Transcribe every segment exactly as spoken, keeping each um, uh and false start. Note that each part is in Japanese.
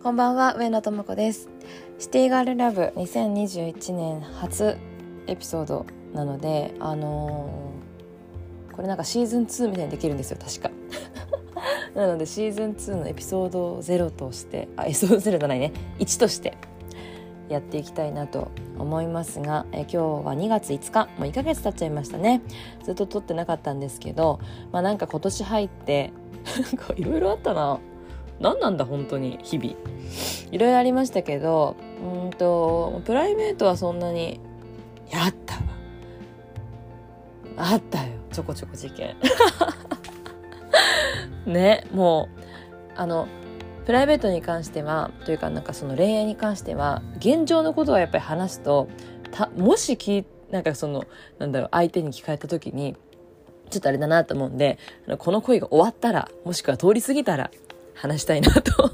こんばんは、上野智子です。シティガールラブにせんにじゅういちねん初エピソードなので、あのー、これなんかシーズンツーみたいにできるんですよ、確かなのでシーズンツーのエピソードゼロとしてあエピソードゼロじゃないねいちとしてやっていきたいなと思いますが、え今日はにがついつか、もういっかげつ経っちゃいましたね。ずっと撮ってなかったんですけど、まあ、なんか今年入っていろいろあったな。何なんだ本当に日々いろいろありましたけど、うんとプライベートはそんなにやったわあったよちょこちょこ事件ね、もうあのプライベートに関してはというか、なんかその恋愛に関しては現状のことはやっぱり話すと、たもし聞なんかそのなんだろう相手に聞かれた時にちょっとあれだなと思うんで、この恋が終わったらもしくは通り過ぎたら話したいなと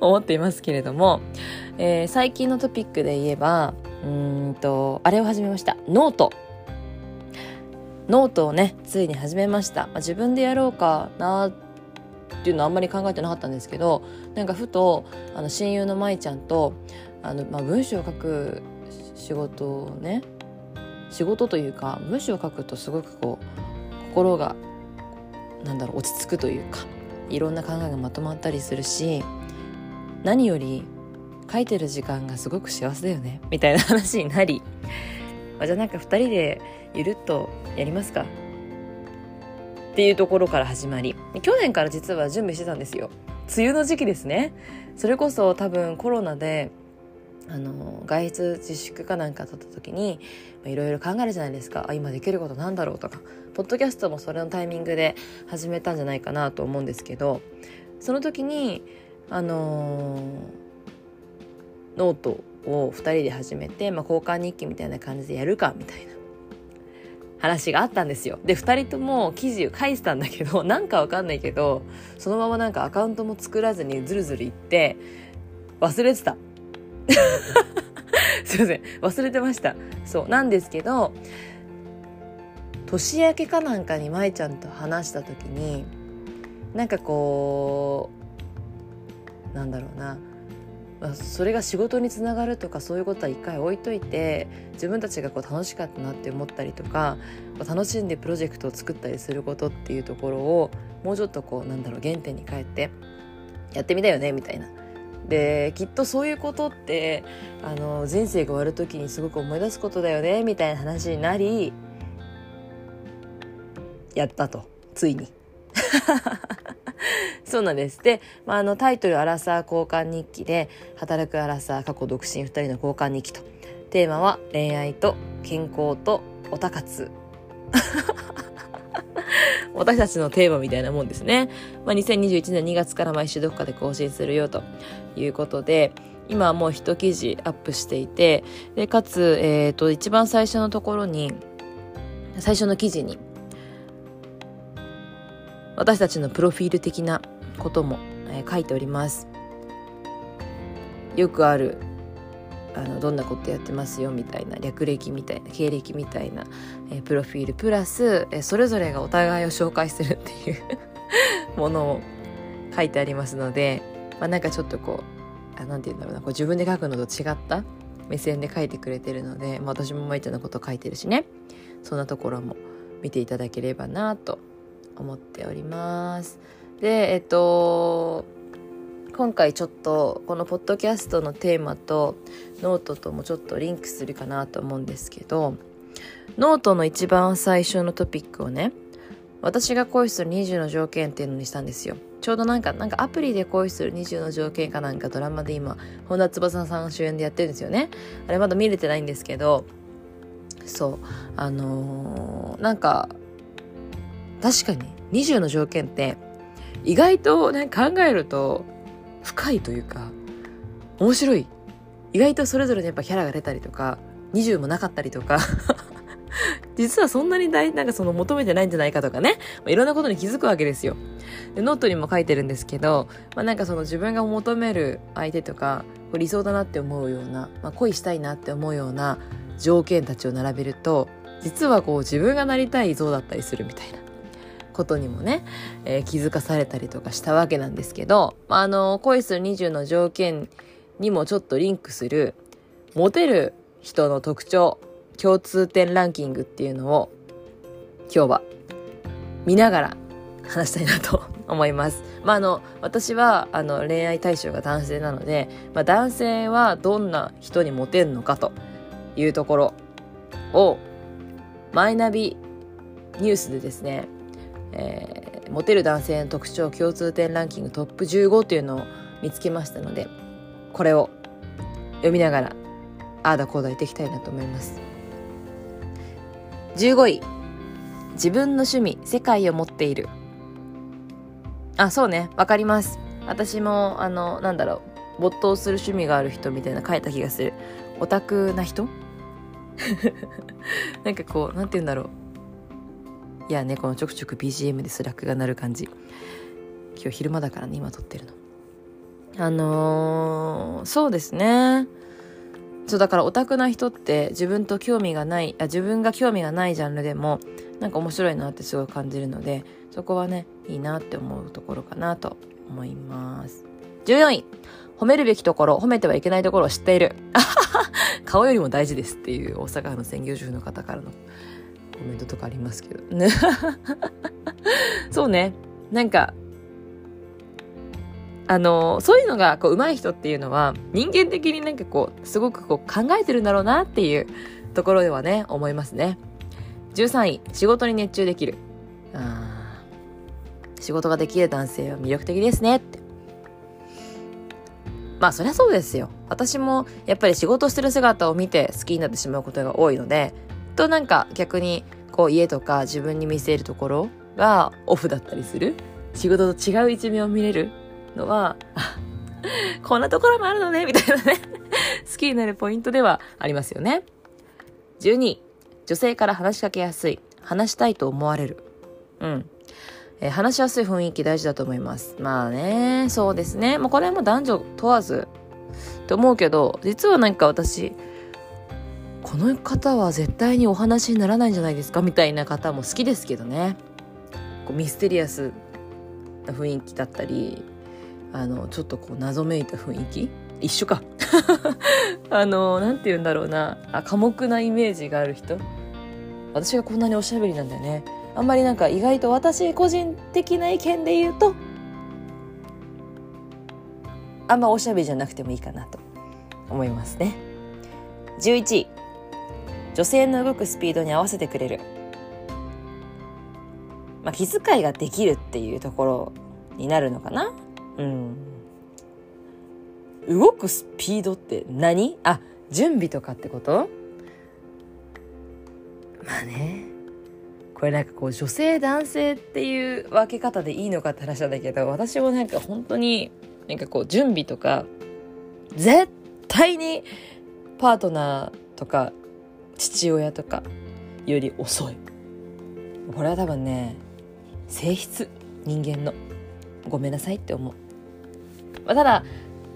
思っていますけれども、えー、最近のトピックで言えばうーんとあれを始めました。ノートノートをねついに始めました。まあ、自分でやろうかなっていうのはあんまり考えてなかったんですけど、なんかふとあの親友のまいちゃんとあの、まあ、文章を書く仕事をね仕事というか文章を書くとすごくこう心がなんだろう落ち着くというか、いろんな考えがまとまったりするし、何より書いてる時間がすごく幸せだよねみたいな話になり、じゃあなんかふたりでゆるっとやりますかっていうところから始まり、去年から実は準備してたんですよ。梅雨の時期ですね。それこそ多分コロナであの外出自粛かなんかだった時にいろいろ考えるじゃないですか。あ、今できることなんだろうとか、ポッドキャストもそれのタイミングで始めたんじゃないかなと思うんですけど、その時にあのー、ノートをふたりで始めて、まあ、交換日記みたいな感じでやるかみたいな話があったんですよ。でふたりとも記事を書いてたんだけど、なんかわかんないけどそのままなんかアカウントも作らずにずるずるいって忘れてたすいません、忘れてました。そうなんですけど、年明けかなんかにまいちゃんと話した時になんかこうなんだろうな、それが仕事につながるとかそういうことは一回置いといて、自分たちがこう楽しかったなって思ったりとか、楽しんでプロジェクトを作ったりすることっていうところをもうちょっとこうなんだろう原点に帰ってやってみたよねみたいな。できっとそういうことってあの人生が終わる時にすごく思い出すことだよねみたいな話になり、やったとついにそうなんです。で、まあ、あのタイトルアラサー交換日記で、働くアラサー過去独身ふたりの交換日記と、テーマは恋愛と健康とオタ活私たちのテーマみたいなもんですね。まあ、にせんにじゅういちねんにがつから毎週どこかで更新するよということで、今はもう一記事アップしていて、でかつ、えーと、一番最初のところに最初の記事に私たちのプロフィール的なことも、えー、書いております。よくあるあのどんなことやってますよみたいな略歴みたいな経歴みたいな、えー、プロフィールプラス、えー、それぞれがお互いを紹介するっていうものを書いてありますので、まあ、なんかちょっとこうあなんて言うんだろうな、こう自分で書くのと違った目線で書いてくれてるので、まあ、私もまいちゃんのこと書いてるしね、そんなところも見ていただければなと思っております。で、えっと今回ちょっとこのポッドキャストのテーマとノートともちょっとリンクするかなと思うんですけど、ノートの一番最初のトピックをね、私が恋するにじゅうの条件っていうのにしたんですよ。ちょうどなんかなんかアプリで恋するにじゅうの条件かなんかドラマで今本田翼さん主演でやってるんですよね。あれまだ見れてないんですけど、そうあのー、なんか確かににじゅうの条件って意外とね考えると深いというか面白い、意外とそれぞれにやっぱキャラが出たりとかにじゅうもなかったりとか実はそんなに大なんかその求めてないんじゃないかとかね、いろんなことに気づくわけですよ。でノートにも書いてるんですけど、まあ、なんかその自分が求める相手とか理想だなって思うような、まあ、恋したいなって思うような条件たちを並べると、実はこう自分がなりたい像だったりするみたいな、ことにもね、えー、気づかされたりとかしたわけなんですけど、あの恋するにじゅうの条件にもちょっとリンクするモテる人の特徴共通点ランキングっていうのを今日は見ながら話したいなと思います。まあ、あの私はあの恋愛対象が男性なので、まあ、男性はどんな人にモテるのかというところをマイナビニュースでですね、えー、モテる男性の特徴共通点ランキングトップじゅうごというのを見つけましたので、これを読みながらああだこうだ言っていきたいなと思います。じゅうごい、自分の趣味世界を持っている。あ、そうね、わかります。私もあのなんだろう没頭する趣味がある人みたいな書いた気がする。オタクな人なんかこうなんて言うんだろう、いやね、このちょくちょく ビージーエム でスラックが鳴る感じ、今日昼間だからね今撮ってるの。あのー、そうですね、そうだからオタクな人って自分と興味がないあ自分が興味がないジャンルでもなんか面白いなってすごい感じるので、そこはねいいなって思うところかなと思います。じゅうよんい、褒めるべきところ褒めてはいけないところを知っている顔よりも大事ですっていう大阪の専業主婦の方からのコメントとかありますけどそうね、なんかあのそういうのがこう上手い人っていうのは人間的になんかこうすごくこう考えてるんだろうなっていうところではね思いますね。じゅうさんい、仕事に熱中できる。あ、仕事ができる男性は魅力的ですねって。まあそりゃそうですよ。私もやっぱり仕事してる姿を見て好きになってしまうことが多いので、となんか逆にこう家とか自分に見せるところがオフだったりする、仕事と違う一面を見れるのはこんなところもあるのねみたいなね好きになるポイントではありますよね。じゅうにい、女性から話しかけやすい。話したいと思われる。うん、えー、話しやすい雰囲気大事だと思います。まあね、そうですね、もうこれはもう男女問わずと思うけど、実はなんか私この方は絶対にお話にならないんじゃないですかみたいな方も好きですけどね。こうミステリアスな雰囲気だったり、あのちょっとこう謎めいた雰囲気一緒かあのなんて言うんだろうな、あ寡黙なイメージがある人、私がこんなにおしゃべりなんだよね。あんまりなんか意外と私個人的な意見で言うとあんまおしゃべりじゃなくてもいいかなと思いますね。じゅういちい、女性の動くスピードに合わせてくれる。まあ気遣いができるっていうところになるのかな。うん、動くスピードって何？あ、準備とかってこと？まあね、これなんかこう女性男性っていう分け方でいいのかって話なんだけど、私もなんか本当になんかこう準備とか絶対にパートナーとか父親とかより遅い。これは多分ね性質、人間のごめんなさいって思う。まあ、ただ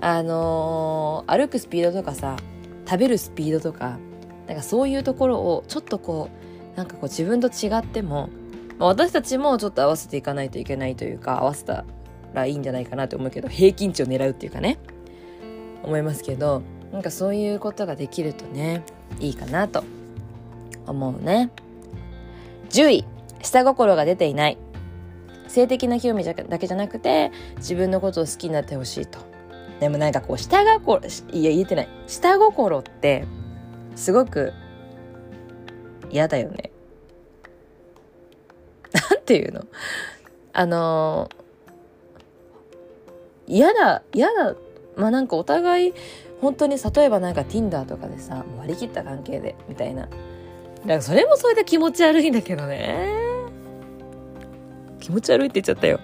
あのー、歩くスピードとかさ、食べるスピードとか、なんかそういうところをちょっとこうなんかこう自分と違っても、まあ、私たちもちょっと合わせていかないといけないというか、合わせたらいいんじゃないかなと思うけど、平均値を狙うっていうかね思いますけど、なんかそういうことができるとねいいかなと思うね。じゅうい、下心が出ていない。性的な興味だけじゃなくて自分のことを好きになってほしいと。でもなんかこう下心、いや言えてない、下心ってすごく嫌だよねなんていうの、あの嫌だ嫌だ、まあなんかお互い本当に例えばなんか Tinder とかでさ、割り切った関係でみたいな、なんかそれもそれで気持ち悪いんだけどね。気持ち悪いって言っちゃったよ。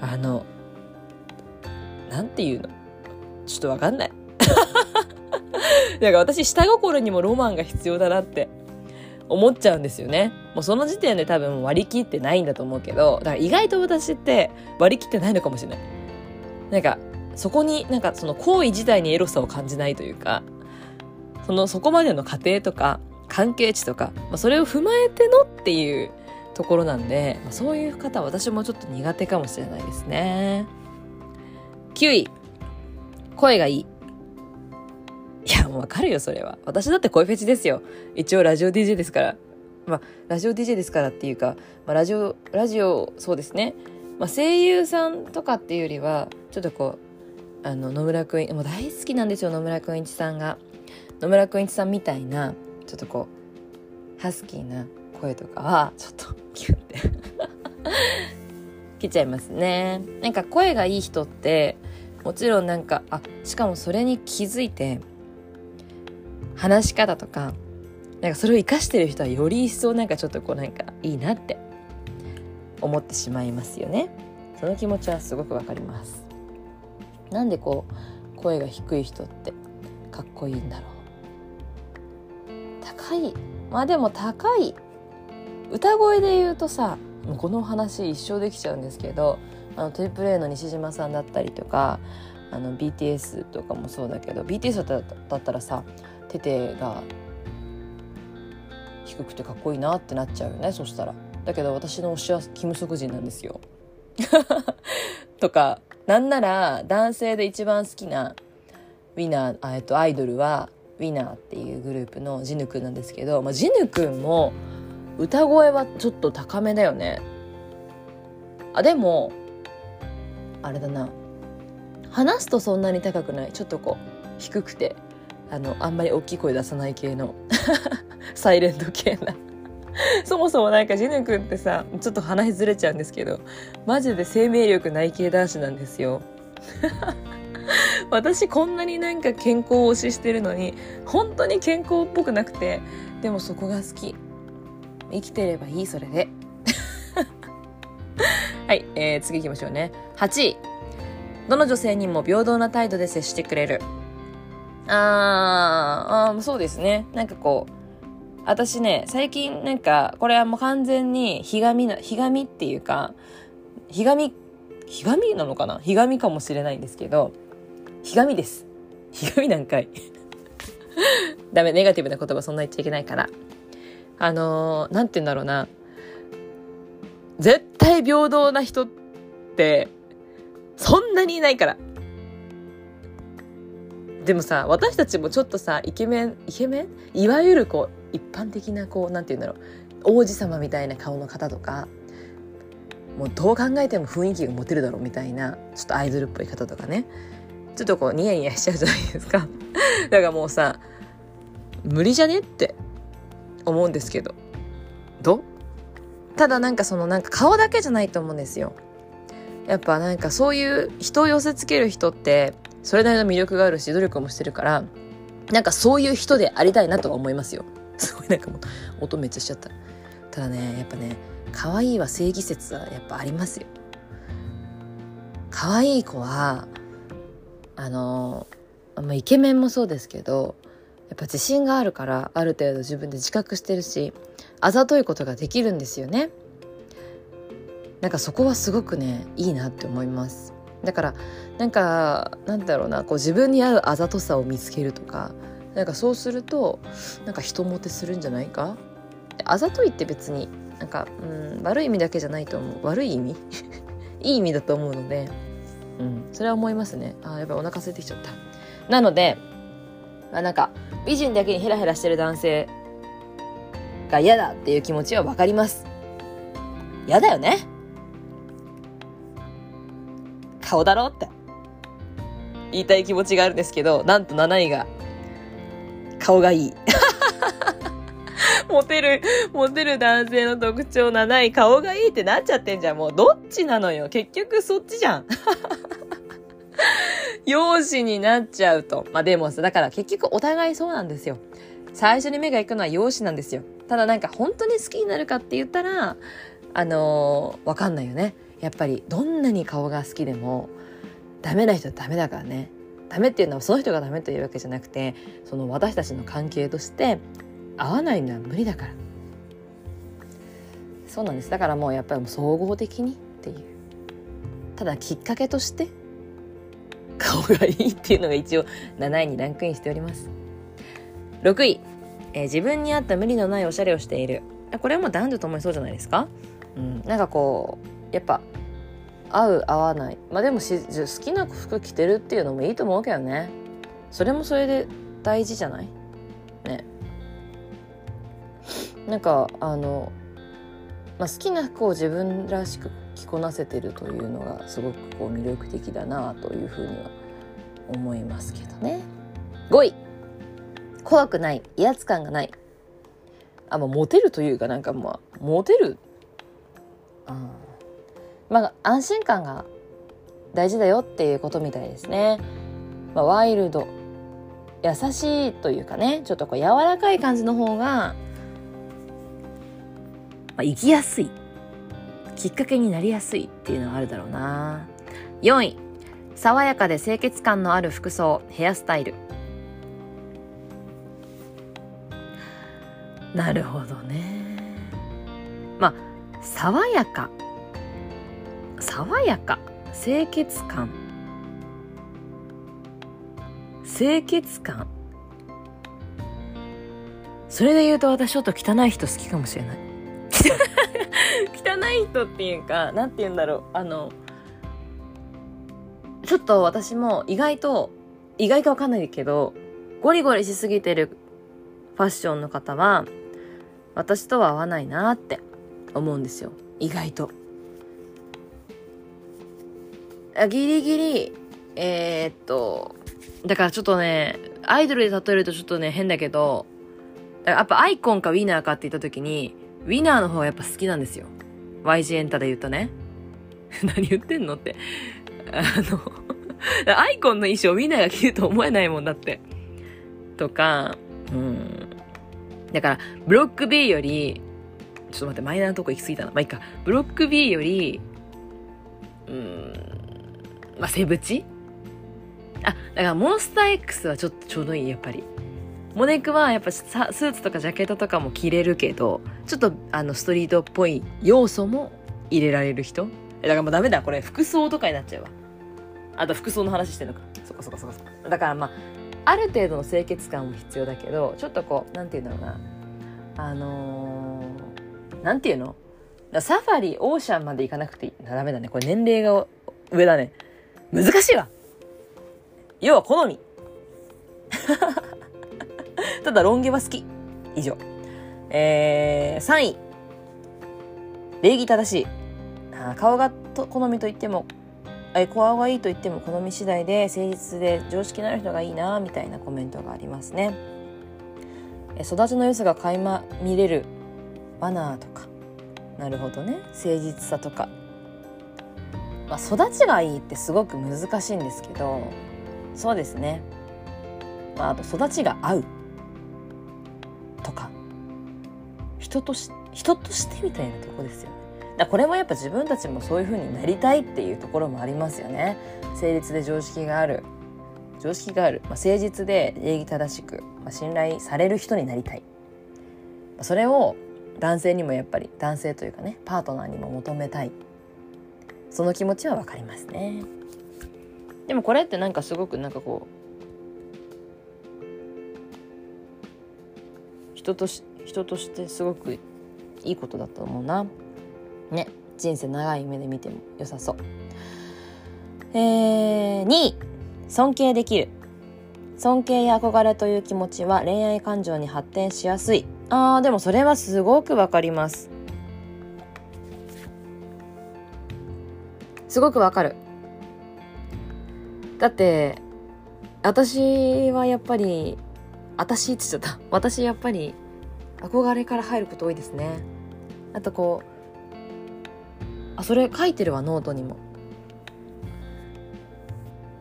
あのなんていうの、ちょっとわかんないなんか私下心にもロマンが必要だなって思っちゃうんですよね。もうその時点で多分割り切ってないんだと思うけど、だから意外と私って割り切ってないのかもしれない。なんかそこになんかその行為自体にエロさを感じないというか、そのそこまでの過程とか関係値とか、まあ、それを踏まえてのっていうところなんで、そういう方は私もちょっと苦手かもしれないですね。きゅうい、声がいい。いや、もうわかるよ、それは。私だって声フェチですよ。一応ラジオ ディージェー ですから。まあ、ラジオ ディージェー ですからっていうか、まあ、ラジオ、ラジオ、そうですね。まあ、声優さんとかっていうよりは、ちょっとこう、あの、野村くん、もう大好きなんですよ、野村くんいちさんが。野村くんいちさんみたいな、ちょっとこう、ハスキーな声とかは、ちょっと、キュンって、来ちゃいますね。なんか声がいい人って、もちろんなんか、あ、しかもそれに気づいて、話し方とか、なんかそれを生かしてる人はより一層なんかちょっとこうなんかいいなって思ってしまいますよね。その気持ちはすごくわかります。なんでこう声が低い人ってかっこいいんだろう。高い、まあでも高い歌声で言うとさ、もうこの話一生できちゃうんですけど、あのトリプルエーの西島さんだったりとか、あの ビーティーエス とかもそうだけど、 ビーティーエス だったら、だったらさ、テテが低くてかっこいいなってなっちゃうよね。そしたらだけど私の推しはキム・ソクジンなんですよとか、なんなら男性で一番好きなウィナー、あ、えっと、アイドルはウィナーっていうグループのジヌくんなんですけど、まあ、ジヌくんも歌声はちょっと高めだよね。あ、でもあれだな、話すとそんなに高くない、ちょっとこう低くて、あのあんまり大きい声出さない系のサイレント系なそもそもなんかジヌくんってさ、ちょっと話ずれちゃうんですけど、マジで生命力ない系男子なんですよ私こんなになんか健康を推ししてるのに本当に健康っぽくなくて、でもそこが好き、生きてればいいそれではい、えー、次行きましょうね。はちい、どの女性にも平等な態度で接してくれる。ああ、そうですね。なんかこう、私ね、最近なんか、これはもう完全に、ひがみな、ひがみっていうか、ひがみ、ひがみなのかな？ひがみかもしれないんですけど、ひがみです。ひがみなんかい。ダメ、ネガティブな言葉そんな言っちゃいけないから。あのー、なんて言うんだろうな。絶対平等な人って、そんなにいないから。でもさ、私たちもちょっとさ、イケメン、イケメン？いわゆるこう、一般的なこう、なんて言うんだろう、王子様みたいな顔の方とか、もうどう考えても雰囲気がモテるだろうみたいな、ちょっとアイドルっぽい方とかね、ちょっとこうニヤニヤしちゃうじゃないですかだからもうさ、無理じゃねって思うんですけど、どう？ただなんかそのなんか顔だけじゃないと思うんですよ。やっぱなんかそういう人を寄せつける人ってそれなりの魅力があるし努力もしてるから、なんかそういう人でありたいなとは思いますよ。すごいなんかもう音めっちゃしちゃった。ただね、やっぱね、可愛いは正義説はやっぱありますよ。可愛い子はあの、まあ、イケメンもそうですけど、やっぱ自信があるから、ある程度自分で自覚してるし、あざといことができるんですよね。なんかそこはすごくね、いいなって思います。だからなんかなんだろうな、こう自分に合うあざとさを見つけるとか、なんかそうするとなんか人モテするんじゃないか。あざといって別になんか、うん、悪い意味だけじゃないと思う。悪い意味いい意味だと思うので、うん、それは思いますね。あ、やっぱりお腹空いてきちゃった。なので、まあ、なんか美人だけにヘラヘラしてる男性が嫌だっていう気持ちは分かります。嫌だよね、顔だろって言いたい気持ちがあるんですけど、なんとなないが顔がいいモテるモテる男性の特徴なない、顔がいいってなっちゃってんじゃん。もうどっちなのよ、結局そっちじゃん容姿になっちゃうと。まあでもさ、だから結局お互いそうなんですよ。最初に目が行くのは容姿なんですよ。ただなんか本当に好きになるかって言ったら、あのー、わかんないよね。やっぱりどんなに顔が好きでもダメな人はダメだからね。ダメっていうのはその人がダメというわけじゃなくて、その私たちの関係として合わないのは無理だから、そうなんです。だからもうやっぱり総合的にっていう、ただきっかけとして顔がいいっていうのが一応なないにランクインしております。ろくい、えー、自分に合った無理のないおしゃれをしている。これはもう男女ともにそうじゃないですか、うん、なんかこうやっぱ合う合わない、まあでもし好きな服着てるっていうのもいいと思うけどね。それもそれで大事じゃないね。なんかあの、まあ、好きな服を自分らしく着こなせてるというのがすごくこう魅力的だなというふうには思いますけどね。ごい、怖くない、威圧感がない。あ、まあ、モテるというかなんかまあモテる、あ、まあ、安心感が大事だよっていうことみたいですね。まあ、ワイルド、優しいというかね、ちょっとこう柔らかい感じの方が、まあ、生きやすい、きっかけになりやすいっていうのはあるだろうな。よんい、爽やかで清潔感のある服装、ヘアスタイル。なるほどね。まあ爽やか、爽やか、清潔感、清潔感。それで言うと私ちょっと汚い人好きかもしれない。汚い人っていうか、なんて言うんだろう、あのちょっと私も意外と意外かわかんないけど、ゴリゴリしすぎてるファッションの方は私とは合わないなって思うんですよ。意外とギリギリえー、っとだからちょっとね、アイドルで例えるとちょっとね変だけど、やっぱアイコンかウィナーかって言った時にウィナーの方がやっぱ好きなんですよ。 ワイジー エンタで言うとね。何言ってんのってあのアイコンの衣装ウィナーが着ると思えないもんだってとか、うん、だからブロック B より、ちょっと待って、マイナーのとこ行き過ぎたな、まあいいか、ブロック B より、うーん、まあセブチ、あ、だからモンスター X はちょっとちょうどいい。やっぱりモネクはやっぱスーツとかジャケットとかも着れるけど、ちょっとあのストリートっぽい要素も入れられる人。だからもうダメだ、これ服装とかになっちゃうわ。あと服装の話してんのか、そこそこそこ。だからまあある程度の清潔感も必要だけど、ちょっとこう、なんていうんだろうな、あのー、なんていうの、サファリ、オーシャンまで行かなくていい。ダメだね、これ年齢が上だね。難しいわ。要は好み。ただロン毛は好き。以上。えー、さんい、礼儀正しい。あ、顔がと好みといっても、顔がいいと言っても好み次第で、誠実で常識のある人がいいなみたいなコメントがありますね。育ちの良さが垣間見れるマナーとか、なるほどね、誠実さとか、まあ、育ちがいいってすごく難しいんですけど、そうですね、まあ、あと育ちが合うとか、人とし、人としてみたいなとこですよね。だこれもやっぱ自分たちもそういう風になりたいっていうところもありますよね。誠実で常識がある、常識がある、まあ、誠実で礼儀正しく、まあ、信頼される人になりたい。それを男性にもやっぱり、男性というかね、パートナーにも求めたい。その気持ちはわかりますね。でもこれってなんかすごくなんかこう人とし、人としてすごくいいことだと思うな。ね、人生長い目で見ても良さそう。えー、にい、尊敬できる。尊敬や憧れという気持ちは恋愛感情に発展しやすい。あー、でもそれはすごくわかります。すごくわかる。だって私はやっぱり、私って言っちゃった、私やっぱり憧れから入ること多いですね。あとこう、あ、それ書いてるわ、ノートにも。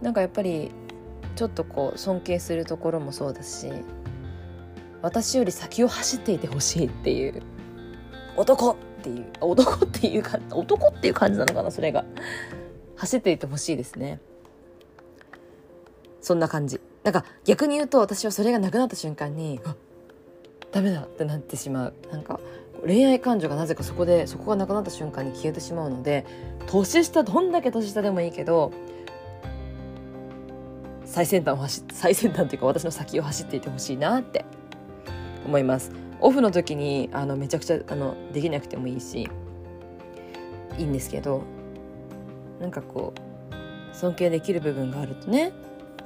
なんかやっぱりちょっとこう尊敬するところもそうだし、私より先を走っていてほしいっていう、男っていう、男っていうか、男っていう感じなのかな、それが走っていてほしいですね。そんな感じ。なんか逆に言うと、私はそれがなくなった瞬間に、あ、ダメだってなってしまう。なんか恋愛感情がなぜかそこで、そこがなくなった瞬間に消えてしまうので、年下、どんだけ年下でもいいけど、最先端を走最先端というか、私の先を走っていてほしいなって思います。オフの時にあのめちゃくちゃあのできなくてもいいしいいんですけど、なんかこう尊敬できる部分があるとね、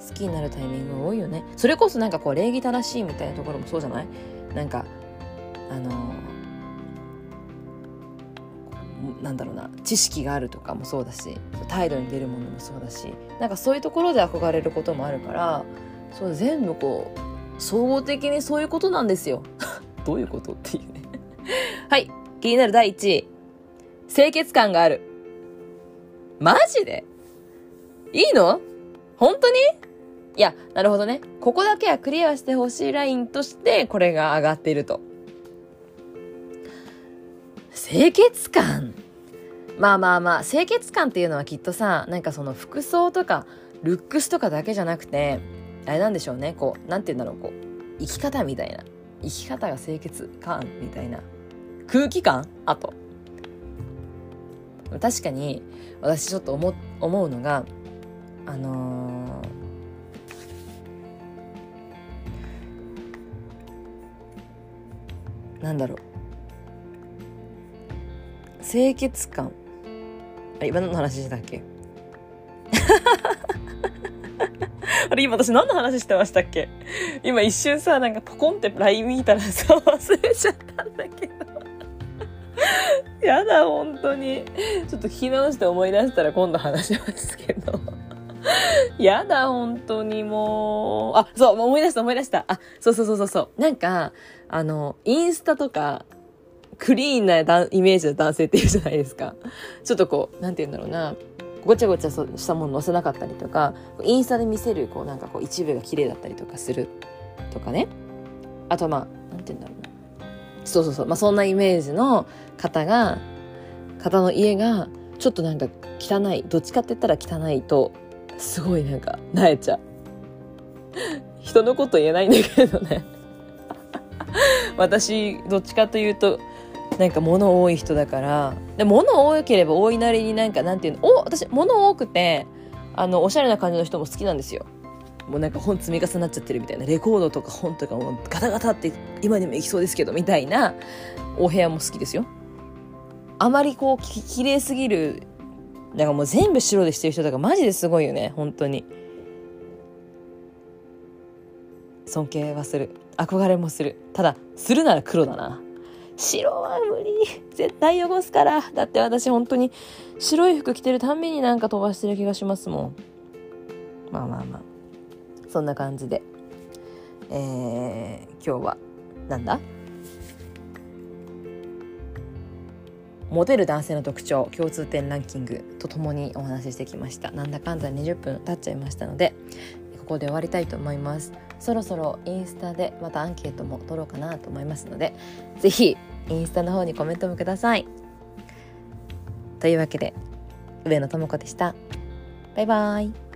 好きになるタイミングが多いよね。それこそなんかこう礼儀正しいみたいなところもそうじゃない？なんかあのなんだろうな、知識があるとかもそうだし、態度に出るものもそうだし、なんかそういうところで憧れることもあるから、そう全部こう総合的にそういうことなんですよ。どういうことっていうね。はい、気になるだいいちい、清潔感がある。マジでいいの？本当に？いや、なるほどね、ここだけはクリアしてほしいラインとしてこれが上がっていると。清潔感、まあまあまあ清潔感っていうのはきっとさ、なんかその服装とかルックスとかだけじゃなくて、あれなんでしょうね、こうなんていうんだろう、こう生き方みたいな、生き方が清潔感みたいな空気感。あと確かに私ちょっと 思, 思うのがあのー、なんだろう、清潔感、あれ今の話したっけ？あれ今私何の話してましたっけ？今一瞬さ、なんかポコンって ライン 見たらさ忘れちゃったんだけどやだ本当に、ちょっと聞き直して思い出したら今度話しますけどやだ本当にもう、あそう思い出した思い出した、あそうそうそうそうそう、なんかあのインスタとかクリーンなイメージの男性っていうじゃないですか。ちょっとこうなんて言うんだろうな、ごちゃごちゃしたもの載せなかったりとか、インスタで見せるこうなんかこう一部が綺麗だったりとかするとかね。あとまあなんて言うんだろうな、そうそうそう、まあそんなイメージの方が方の家がちょっとなんか汚い、どっちかって言ったら汚いとすごいなんかなえちゃう。人のこと言えないんだけどね。私どっちかというと。なんか物多い人だから、で物多ければ多いなりになんかなんていうの、お私物多くてあのおしゃれな感じの人も好きなんですよ。もうなんか本積み重なっちゃってるみたいな、レコードとか本とかもガタガタって今にもいきそうですけどみたいなお部屋も好きですよ。あまりこう綺麗すぎる、なんかもう全部白でしてる人だからマジですごいよね。本当に尊敬はする、憧れもする。ただするなら黒だな。白は無理、絶対汚すから。だって私本当に白い服着てるたんびになんか飛ばしてる気がしますもん。まあまあまあそんな感じで、えー、今日はなんだモテる男性の特徴共通点ランキングとともにお話ししてきました。なんだかんだにじゅっぷん経っちゃいましたので、ここで終わりたいと思います。そろそろインスタでまたアンケートも取ろうかなと思いますので、ぜひインスタの方にコメントもください。というわけで上野智子でした。バイバイ。